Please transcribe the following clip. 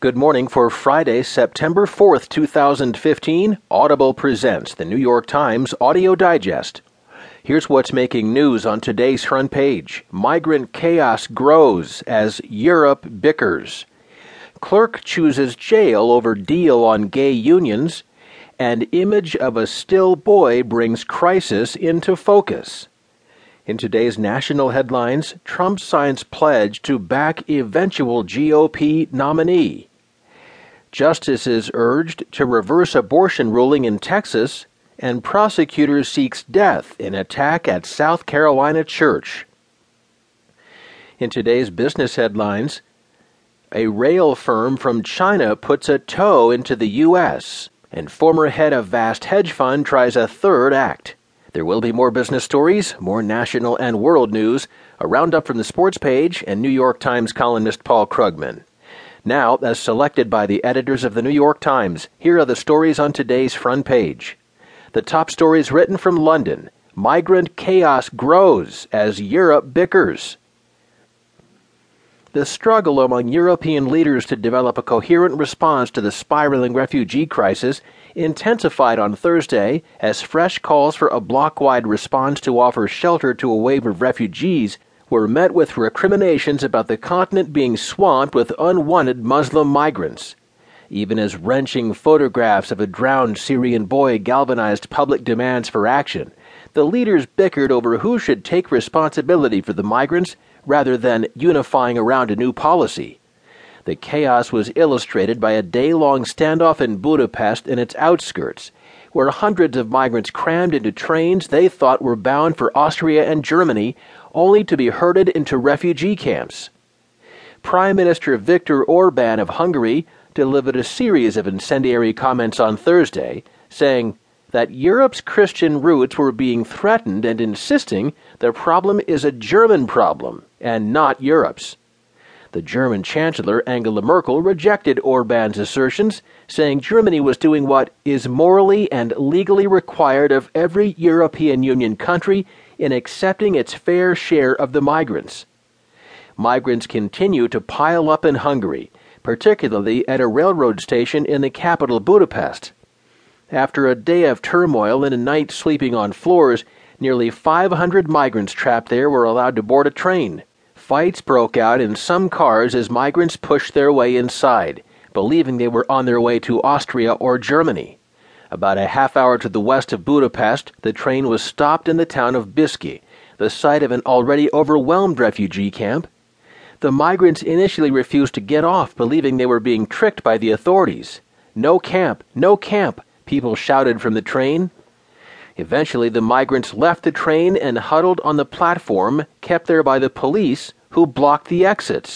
Good morning for Friday, September 4th, 2015. Audible presents The New York Times Audio Digest. Here's what's making news on today's front page. Migrant chaos grows as Europe bickers. Clerk chooses jail over deal on gay unions. And image of a still boy brings crisis into focus. In today's national headlines, Trump signs pledge to back eventual GOP nominee. Justice is urged to reverse abortion ruling in Texas, and prosecutor seeks death in attack at South Carolina church. In today's business headlines, a rail firm from China puts a toe into the U.S., and former head of vast hedge fund tries a third act. There will be more business stories, more national and world news, a roundup from the sports page, and New York Times columnist Paul Krugman. Now, as selected by the editors of the New York Times, here are the stories on today's front page. The top stories written from London. Migrant chaos grows as Europe bickers. The struggle among European leaders to develop a coherent response to the spiraling refugee crisis intensified on Thursday as fresh calls for a bloc-wide response to offer shelter to a wave of refugees were met with recriminations about the continent being swamped with unwanted Muslim migrants. Even as wrenching photographs of a drowned Syrian boy galvanized public demands for action, the leaders bickered over who should take responsibility for the migrants rather than unifying around a new policy. The chaos was illustrated by a day-long standoff in Budapest and its outskirts, where hundreds of migrants crammed into trains they thought were bound for Austria and Germany, only to be herded into refugee camps. Prime Minister Viktor Orban of Hungary delivered a series of incendiary comments on Thursday, saying that Europe's Christian roots were being threatened and insisting the problem is a German problem and not Europe's. The German Chancellor Angela Merkel rejected Orban's assertions, saying Germany was doing what is morally and legally required of every European Union country in accepting its fair share of the migrants. Migrants continue to pile up in Hungary, particularly at a railroad station in the capital Budapest. After a day of turmoil and a night sleeping on floors, nearly 500 migrants trapped there were allowed to board a train. Fights broke out in some cars as migrants pushed their way inside, believing they were on their way to Austria or Germany. About a half hour to the west of Budapest, the train was stopped in the town of Biski, the site of an already overwhelmed refugee camp. The migrants initially refused to get off, believing they were being tricked by the authorities. "No camp! No camp!" people shouted from the train. Eventually, the migrants left the train and huddled on the platform, kept there by the police, who blocked the exits.